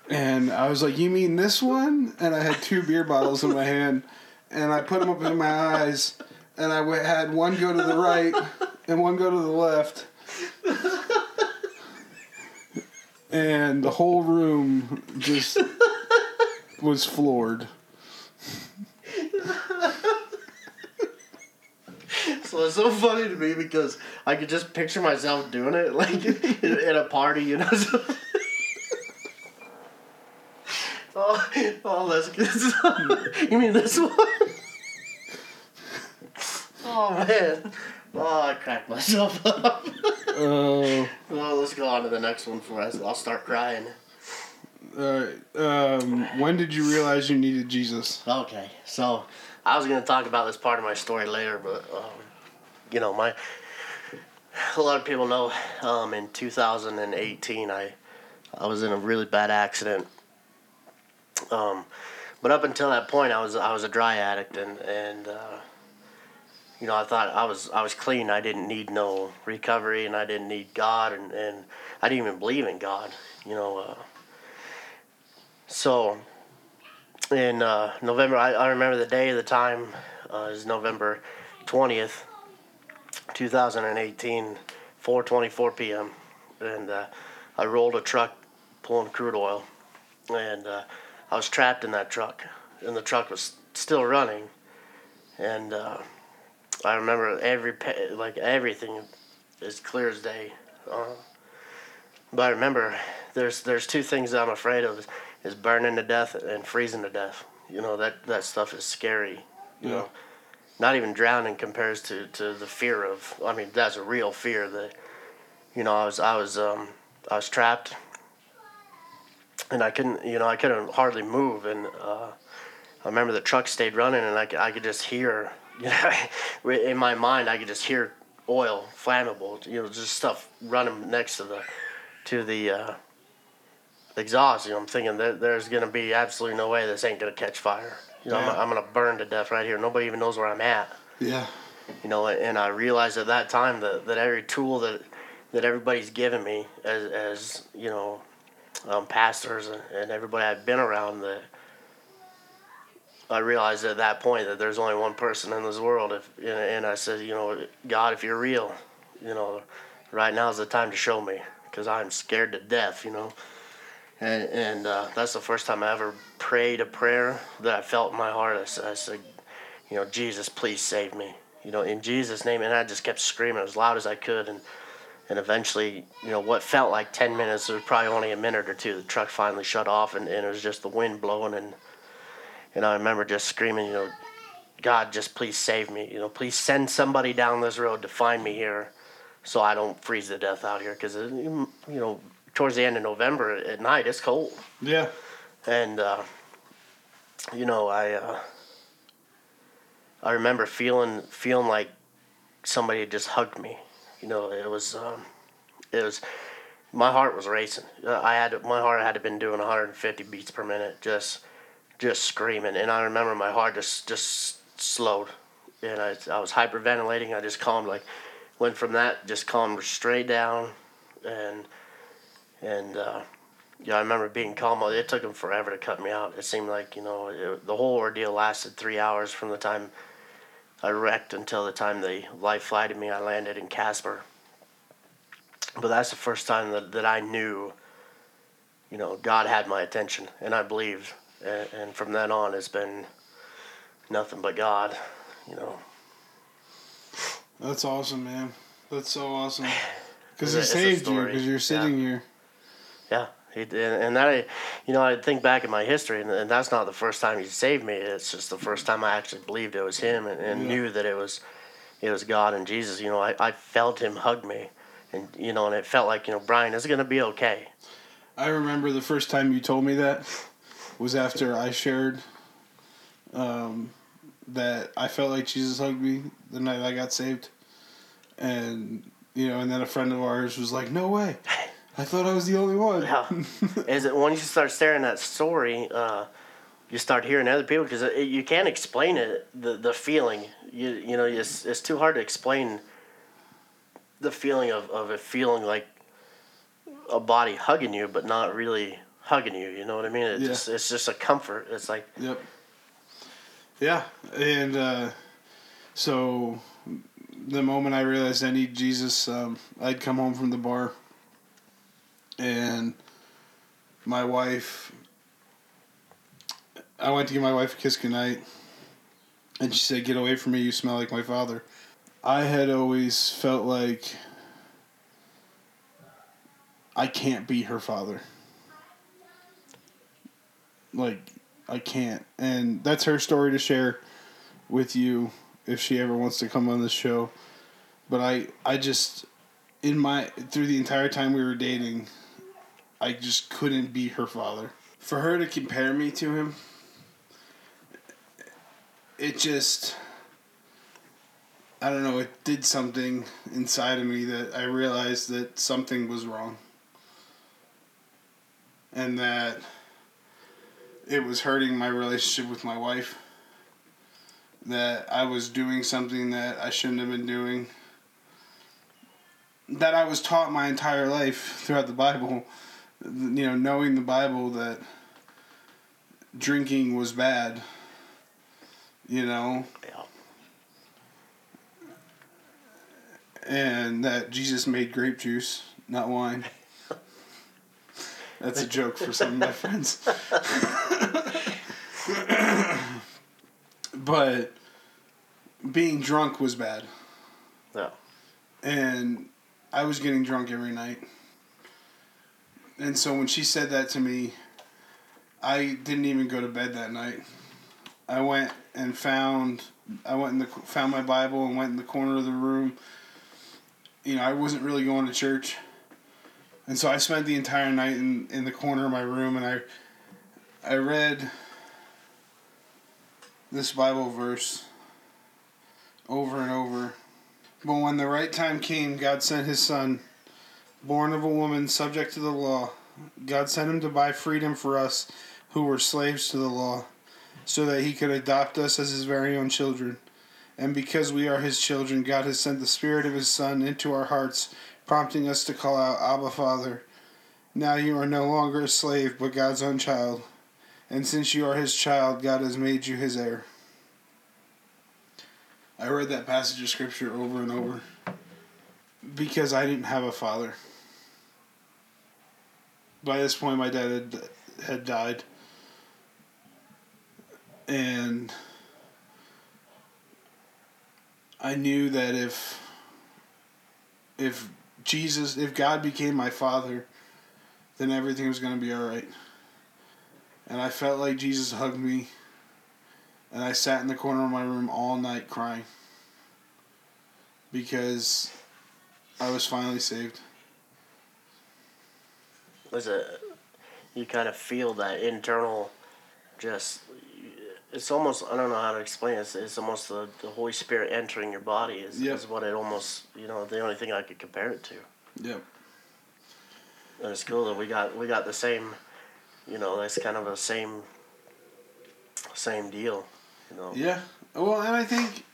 And I was like, you mean this one? And I had two beer bottles in my hand. And I put them up in my eyes. And I went, had one go to the right and one go to the left. And the whole room just was floored. So it's so funny to me because I could just picture myself doing it, like, at a party, you know. Oh, that's good. You mean this one? Oh, man. Oh, I cracked myself up. Oh. Uh, well, let's go on to the next one before I, I'll start crying. Uh, um, when did you realize you needed Jesus? Okay, so I was going to talk about this part of my story later, but, um, you know, my... A lot of people know um, in two thousand eighteen, I I was in a really bad accident. Um, but up until that point, I was I was a dry addict, and and uh, you know I thought I was I was clean. I didn't need no recovery, and I didn't need God, and, and I didn't even believe in God. You know, uh, so in uh, November, I, I remember the day, the time uh, is November twentieth. two thousand eighteen, four twenty-four p.m., and uh, I rolled a truck pulling crude oil, and uh, I was trapped in that truck, and the truck was still running, and uh, I remember every like everything as clear as day. Uh, but I remember there's there's two things that I'm afraid of: is burning to death and freezing to death. You know that that stuff is scary. You yeah. know. Not even drowning compares to, to the fear of, I mean, that's a real fear that, you know, I was, I was, um, I was trapped and I couldn't, you know, I couldn't hardly move. And, uh, I remember the truck stayed running and I, I could just hear, you know, in my mind, I could just hear oil, flammable, you know, just stuff running next to the, to the, uh, exhaust. You know, I'm thinking that there's going to be absolutely no way this ain't going to catch fire. You know, yeah. I'm, I'm going to burn to death right here. Nobody even knows where I'm at. Yeah. You know, and I realized at that time that, that every tool that that everybody's given me as, as you know, um, pastors and, and everybody I've been around, that I realized at that point that there's only one person in this world. If and, and I said, you know, God, if you're real, you know, right now is the time to show me because I'm scared to death, you know. And, and uh, that's the first time I ever prayed a prayer that I felt in my heart. I said, I said, you know, Jesus, please save me. You know, in Jesus' name. And I just kept screaming as loud as I could. And and eventually, you know, what felt like ten minutes, there was probably only a minute or two. The truck finally shut off, and, and it was just the wind blowing. And, and I remember just screaming, you know, God, just please save me. You know, please send somebody down this road to find me here so I don't freeze to death out here. Because, you know, towards the end of November at night, it's cold. Yeah. And, uh, you know, I uh, I remember feeling feeling like somebody had just hugged me. You know, it was, um, it was, my heart was racing. I had, my heart had been doing one hundred fifty beats per minute, just just screaming. And I remember my heart just, just slowed. And I, I was hyperventilating. I just calmed, like, went from that, just calmed straight down. And... And, uh, yeah, I remember being calm. It took them forever to cut me out. It seemed like, you know, it, the whole ordeal lasted three hours from the time I wrecked until the time they life flighted me. I landed in Casper. But that's the first time that, that I knew, you know, God had my attention, and I believed. And, and from then on, it's been nothing but God, you know. That's awesome, man. That's so awesome. Because he saved you, because you're sitting yeah. here. Yeah, he did. And that, I, you know, I think back in my history, and, and that's not the first time he saved me. It's just the first time I actually believed it was him and, and yeah. knew that it was it was God and Jesus. You know, I, I felt him hug me, and, you know, and it felt like, you know, Brian, it's going to be okay. I remember the first time you told me that was after I shared um, that I felt like Jesus hugged me the night I got saved. And... You know, and then a friend of ours was like, "No way! I thought I was the only one." Yeah. Is it once you start staring at that story, uh, you start hearing other people because you can't explain it. The the feeling, you you know, it's it's too hard to explain. The feeling of of it feeling like a body hugging you, but not really hugging you. You know what I mean? It's yeah. just it's just a comfort. It's like yep, yeah, and uh, so. The moment I realized I need Jesus, um, I'd come home from the bar, and my wife, I went to give my wife a kiss goodnight, and she said, "Get away from me, you smell like my father." I had always felt like I can't be her father. Like, I can't. And that's her story to share with you if she ever wants to come on this show. But I, I just, in my, through the entire time we were dating, I just couldn't be her father. For her to compare me to him, it just, I don't know, it did something inside of me that I realized that something was wrong. And that it was hurting my relationship with my wife. That I was doing something that I shouldn't have been doing. That I was taught my entire life throughout the Bible, you know, knowing the Bible, that drinking was bad, you know. Yeah. And that Jesus made grape juice, not wine. That's a joke for some of my friends. But being drunk was bad. Yeah. And I was getting drunk every night. And so when she said that to me, I didn't even go to bed that night. I went and found I went in the found my Bible and went in the corner of the room. You know, I wasn't really going to church. And so I spent the entire night in, in the corner of my room, and I I read this Bible verse over and over. But when the right time came, God sent his son, born of a woman, subject to the law. God sent him to buy freedom for us who were slaves to the law, so that he could adopt us as his very own children. And because we are his children, God has sent the Spirit of his Son into our hearts, prompting us to call out, Abba, Father. Now you are no longer a slave, but God's own child. And since you are his child, God has made you his heir. I read that passage of scripture over and over because I didn't have a father. By this point, my dad had, had died. And I knew that if if Jesus, if God became my father, then everything was going to be all right. And I felt like Jesus hugged me, and I sat in the corner of my room all night crying because I was finally saved. Was a you kind of feel that internal, just, it's almost, I don't know how to explain it. It's, it's almost the, the Holy Spirit entering your body is, yep. is what it almost, you know, the only thing I could compare it to. Yep. And it's cool that we got we got the same, you know, that's kind of a same same deal, you know. Yeah. Well, and I think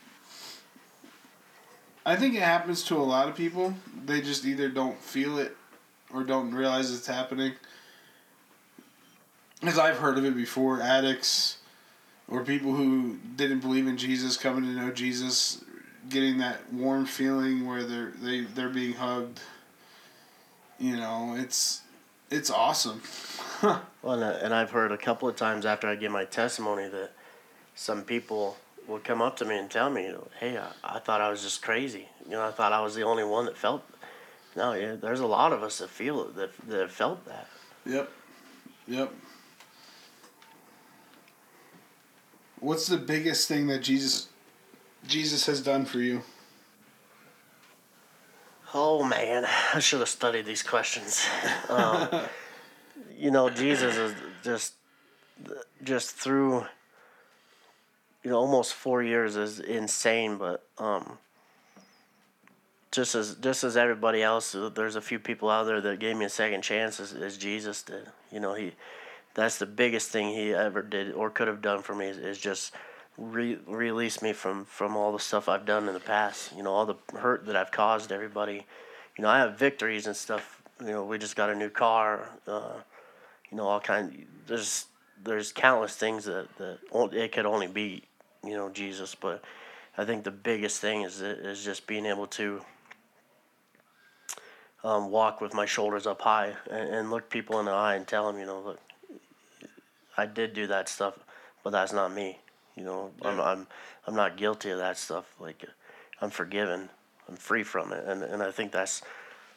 I think it happens to a lot of people. They just either don't feel it or don't realize it's happening. Because I've heard of it before, addicts or people who didn't believe in Jesus coming to know Jesus, getting that warm feeling where they're they they're being hugged. You know, it's it's awesome. Well, and I've heard a couple of times after I give my testimony that some people will come up to me and tell me, "Hey, I, I thought I was just crazy. You know, I thought I was the only one that felt." No, yeah, there's a lot of us that feel that that felt that. Yep. Yep. What's the biggest thing that Jesus Jesus has done for you? Oh, man. I should have studied these questions. Um, you know, Jesus is just, just through, you know, almost four years is insane, but um, just as just as everybody else, there's a few people out there that gave me a second chance as, as Jesus did. You know, he... That's the biggest thing he ever did or could have done for me is, is just re- release me from, from all the stuff I've done in the past. You know, all the hurt that I've caused everybody. You know, I have victories and stuff. You know, we just got a new car. Uh, you know, all kind. There's there's countless things that, that it could only be, you know, Jesus. But I think the biggest thing is is just being able to um, walk with my shoulders up high and, and look people in the eye and tell them, you know, look, I did do that stuff, but that's not me. You know, yeah. I'm I'm I'm not guilty of that stuff. Like, I'm forgiven. I'm free from it, and and I think that's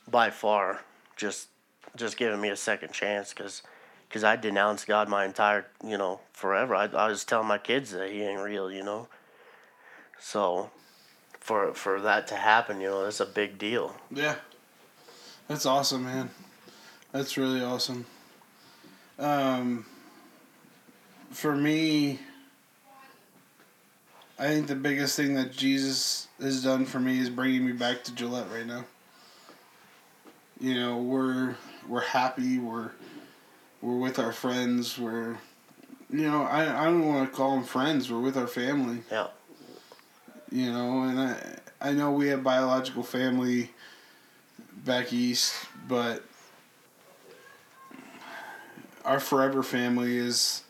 by far just just giving me a second chance because because I denounced God my entire, you know, forever. I, I was telling my kids that he ain't real, you know. So for for that to happen, you know, that's a big deal. Yeah. That's awesome, man. That's really awesome. Um, for me, I think the biggest thing that Jesus has done for me is bringing me back to Gillette right now. You know, we're we're happy. We're we're with our friends. We're, you know, I I don't want to call them friends. We're with our family. Yeah. You know, and I I know we have biological family back east, but our forever family is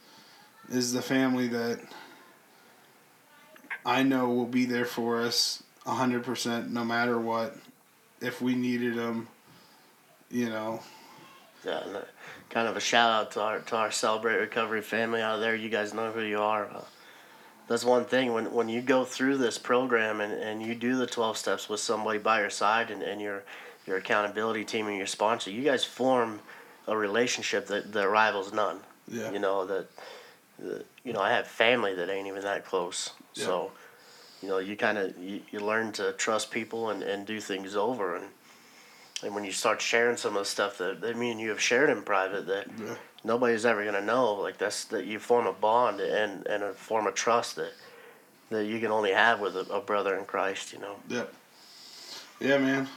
is the family that I know will be there for us one hundred percent no matter what, if we needed them, you know. Yeah, and kind of a shout out to our to our Celebrate Recovery family out there. You guys know who you are. Uh, that's one thing, when when you go through this program and, and you do the twelve steps with somebody by your side, and, and your your accountability team and your sponsor, you guys form a relationship that, that rivals none. Yeah. You know, that, that, you know, I have family that ain't even that close. Yeah. So, you know, you kind of, you, you learn to trust people and, and do things over. And and when you start sharing some of the stuff that, that me and you have shared in private that yeah. nobody's ever going to know, like that's, that you form a bond and, and a form of trust that, that you can only have with a, a brother in Christ, you know? Yeah. Yeah, man.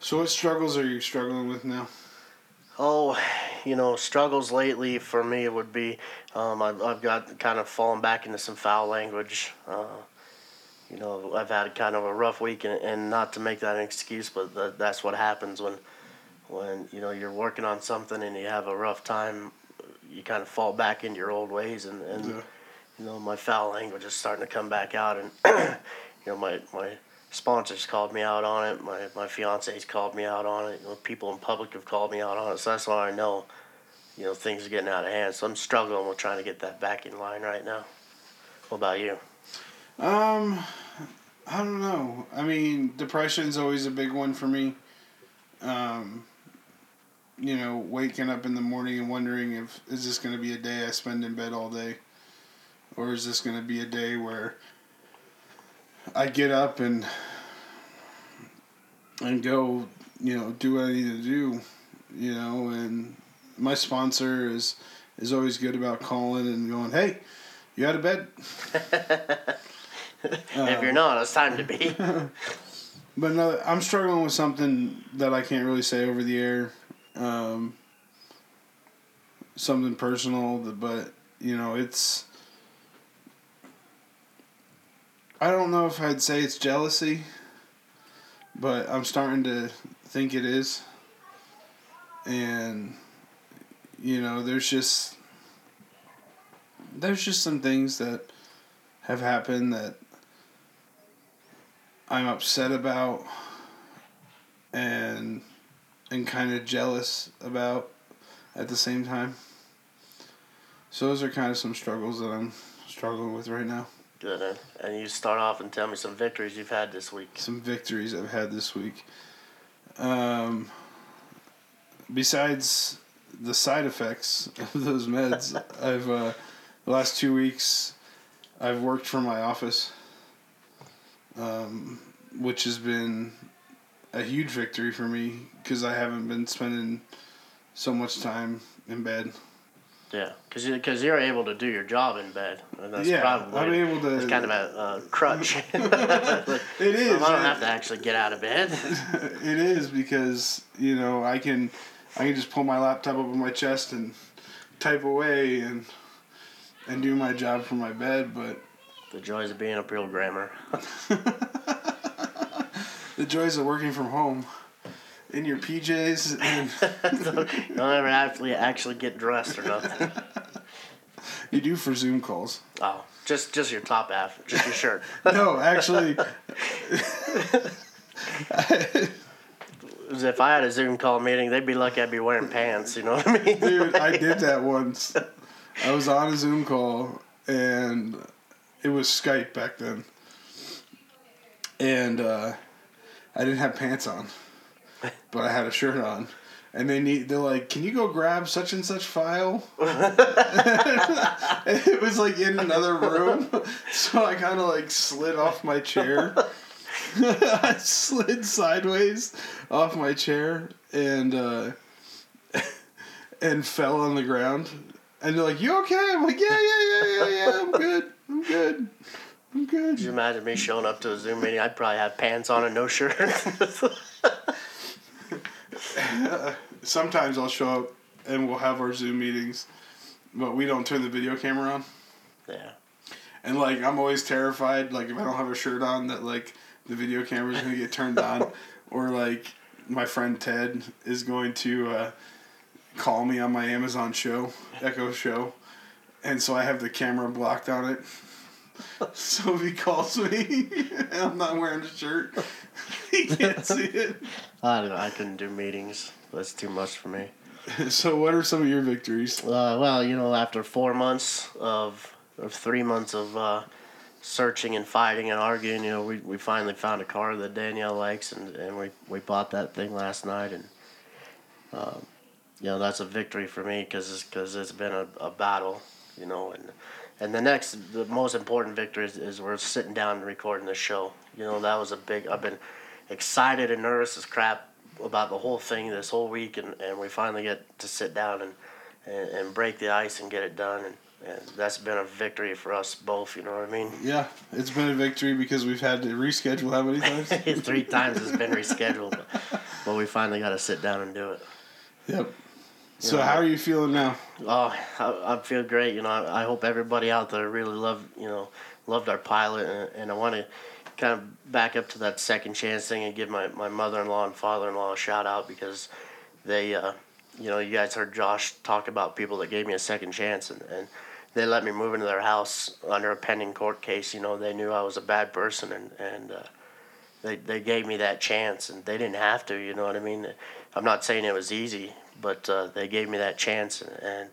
So what struggles are you struggling with now? Oh, you know, struggles lately for me would be um, I've, I've got kind of fallen back into some foul language. Uh, you know, I've had kind of a rough week, and, and not to make that an excuse, but th- that's what happens when, when, you know, you're working on something and you have a rough time, you kind of fall back into your old ways, and, and yeah. you know, my foul language is starting to come back out, and, you know, my... my sponsors called me out on it. My my fiance's called me out on it. You know, people in public have called me out on it. So that's why I know, you know, things are getting out of hand. So I'm struggling with trying to get that back in line right now. What about you? Um, I don't know. I mean, depression's always a big one for me. Um, you know, waking up in the morning and wondering if, is this going to be a day I spend in bed all day? Or is this going to be a day where I get up and and go, you know, do what I need to do, you know, and my sponsor is is always good about calling and going, hey, you out of bed? um, if you're not, it's time to be. But no, I'm struggling with something that I can't really say over the air, um, something personal, but, you know, it's... I don't know if I'd say it's jealousy, but I'm starting to think it is. And, you know, there's just, there's just some things that have happened that I'm upset about and, and kind of jealous about at the same time. So those are kind of some struggles that I'm struggling with right now. Good. And you start off and tell me some victories you've had this week. Some victories I've had this week. Um, besides the side effects of those meds, I've uh, the last two weeks I've worked from my office, um, which has been a huge victory for me because I haven't been spending so much time in bed. Yeah, because you, cause you're able to do your job in bed. And that's yeah, probably, I'm able to... It's kind of a uh, crutch. Like, it is. Well, I don't it, have to actually get out of bed. It is because, you know, I can I can just pull my laptop up on my chest and type away and and do my job from my bed, but... The joys of being a programmer. The joys of working from home. In your P Js. And don't, don't ever actually, actually get dressed or nothing. You do for Zoom calls. Oh, just just your top half, just your shirt. No, actually. If I had a Zoom call meeting, they'd be lucky I'd be wearing pants, you know what I mean? Dude, I did that once. I was on a Zoom call, and it was Skype back then. And uh, I didn't have pants on. But I had a shirt on, And they need, they're like, can you go grab such and such file? And it was like in another room. So I kind of like slid off my chair. I slid sideways off my chair and uh, and fell on the ground. And they're like, you okay? I'm like, yeah, yeah, yeah, yeah, yeah. I'm good. I'm good. I'm good. Could you imagine me showing up to a Zoom meeting? I'd probably have pants on and no shirt. Sometimes I'll show up and we'll have our Zoom meetings, but we don't turn the video camera on. Yeah. And, like, I'm always terrified, like, if I don't have a shirt on, that, like, the video camera's going to get turned on. Or, like, my friend Ted is going to uh, call me on my Amazon show, Echo show. And so I have the camera blocked on it. So if he calls me and I'm not wearing a shirt, he can't see it. I don't know. I couldn't do meetings. That's too much for me. So what are some of your victories? Uh, well, you know, after four months of, or three months of uh, searching and fighting and arguing, you know, we, we finally found a car that Danielle likes, and, and we, we bought that thing last night. And, uh, you know, that's a victory for me because it's, cause it's been a, a battle, you know, and... And the next, the most important victory is, is we're sitting down and recording the show. You know, that was a big, I've been excited and nervous as crap about the whole thing this whole week. And, and we finally get to sit down and, and, and break the ice and get it done. And, and that's been a victory for us both, you know what I mean? Yeah, it's been a victory because we've had to reschedule how many times? Three times it's been rescheduled. But, but we finally got to sit down and do it. Yep. So you know, how are you feeling now? Oh, I, I feel great. You know, I, I hope everybody out there really loved, you know, loved our pilot. And, and I want to kind of back up to that second chance thing and give my, my mother-in-law and father-in-law a shout-out because they, uh, you know, you guys heard Josh talk about people that gave me a second chance. And, and they let me move into their house under a pending court case. You know, they knew I was a bad person, and, and uh, they, they gave me that chance. And they didn't have to, you know what I mean? I'm not saying it was easy. But uh, they gave me that chance, and, and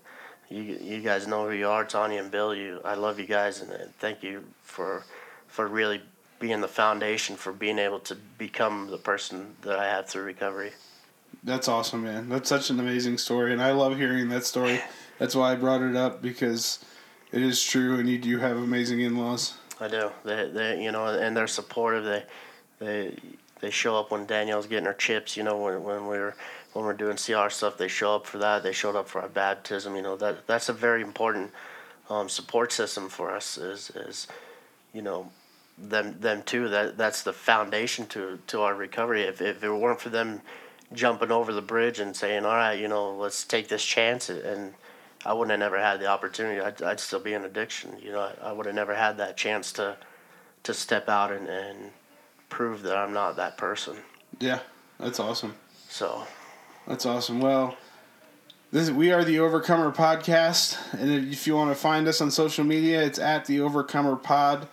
you you guys know who you are, Tony and Bill. You, I love you guys, and, and thank you for for really being the foundation for being able to become the person that I have through recovery. That's awesome, man. That's such an amazing story, and I love hearing that story. That's why I brought it up, because it is true, and you do have amazing in-laws. I do. They they you know, and they're supportive. They they they show up when Danielle's getting her chips. You know, when when we're When we're doing C R stuff, they show up for that. They showed up for our baptism. You know, that that's a very important um, support system for us. Is is you know, them them too. That that's the foundation to to our recovery. If if it weren't for them jumping over the bridge and saying, "All right, you know, let's take this chance," and I wouldn't have never had the opportunity. I'd I'd still be in addiction. You know, I, I would have never had that chance to to step out and, and prove that I'm not that person. Yeah, that's awesome. So. That's awesome. Well, this is, we are the Overcomer Podcast, and if you want to find us on social media, it's at the Overcomer Pod,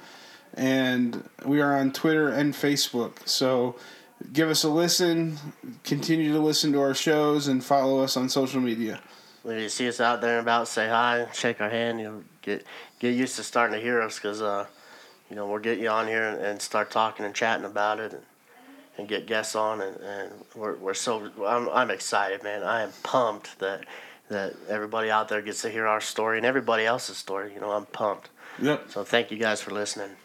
and we are on Twitter and Facebook. So give us a listen, continue to listen to our shows, and follow us on social media. When you see us out there and about, say hi, shake our hand. You know, get get used to starting to hear us because uh, you know we'll get you on here and, and start talking and chatting about it. And, And get guests on, and, and we're we're so I'm I'm excited, man. I am pumped that that everybody out there gets to hear our story and everybody else's story. You know, I'm pumped. Yep. So thank you guys for listening.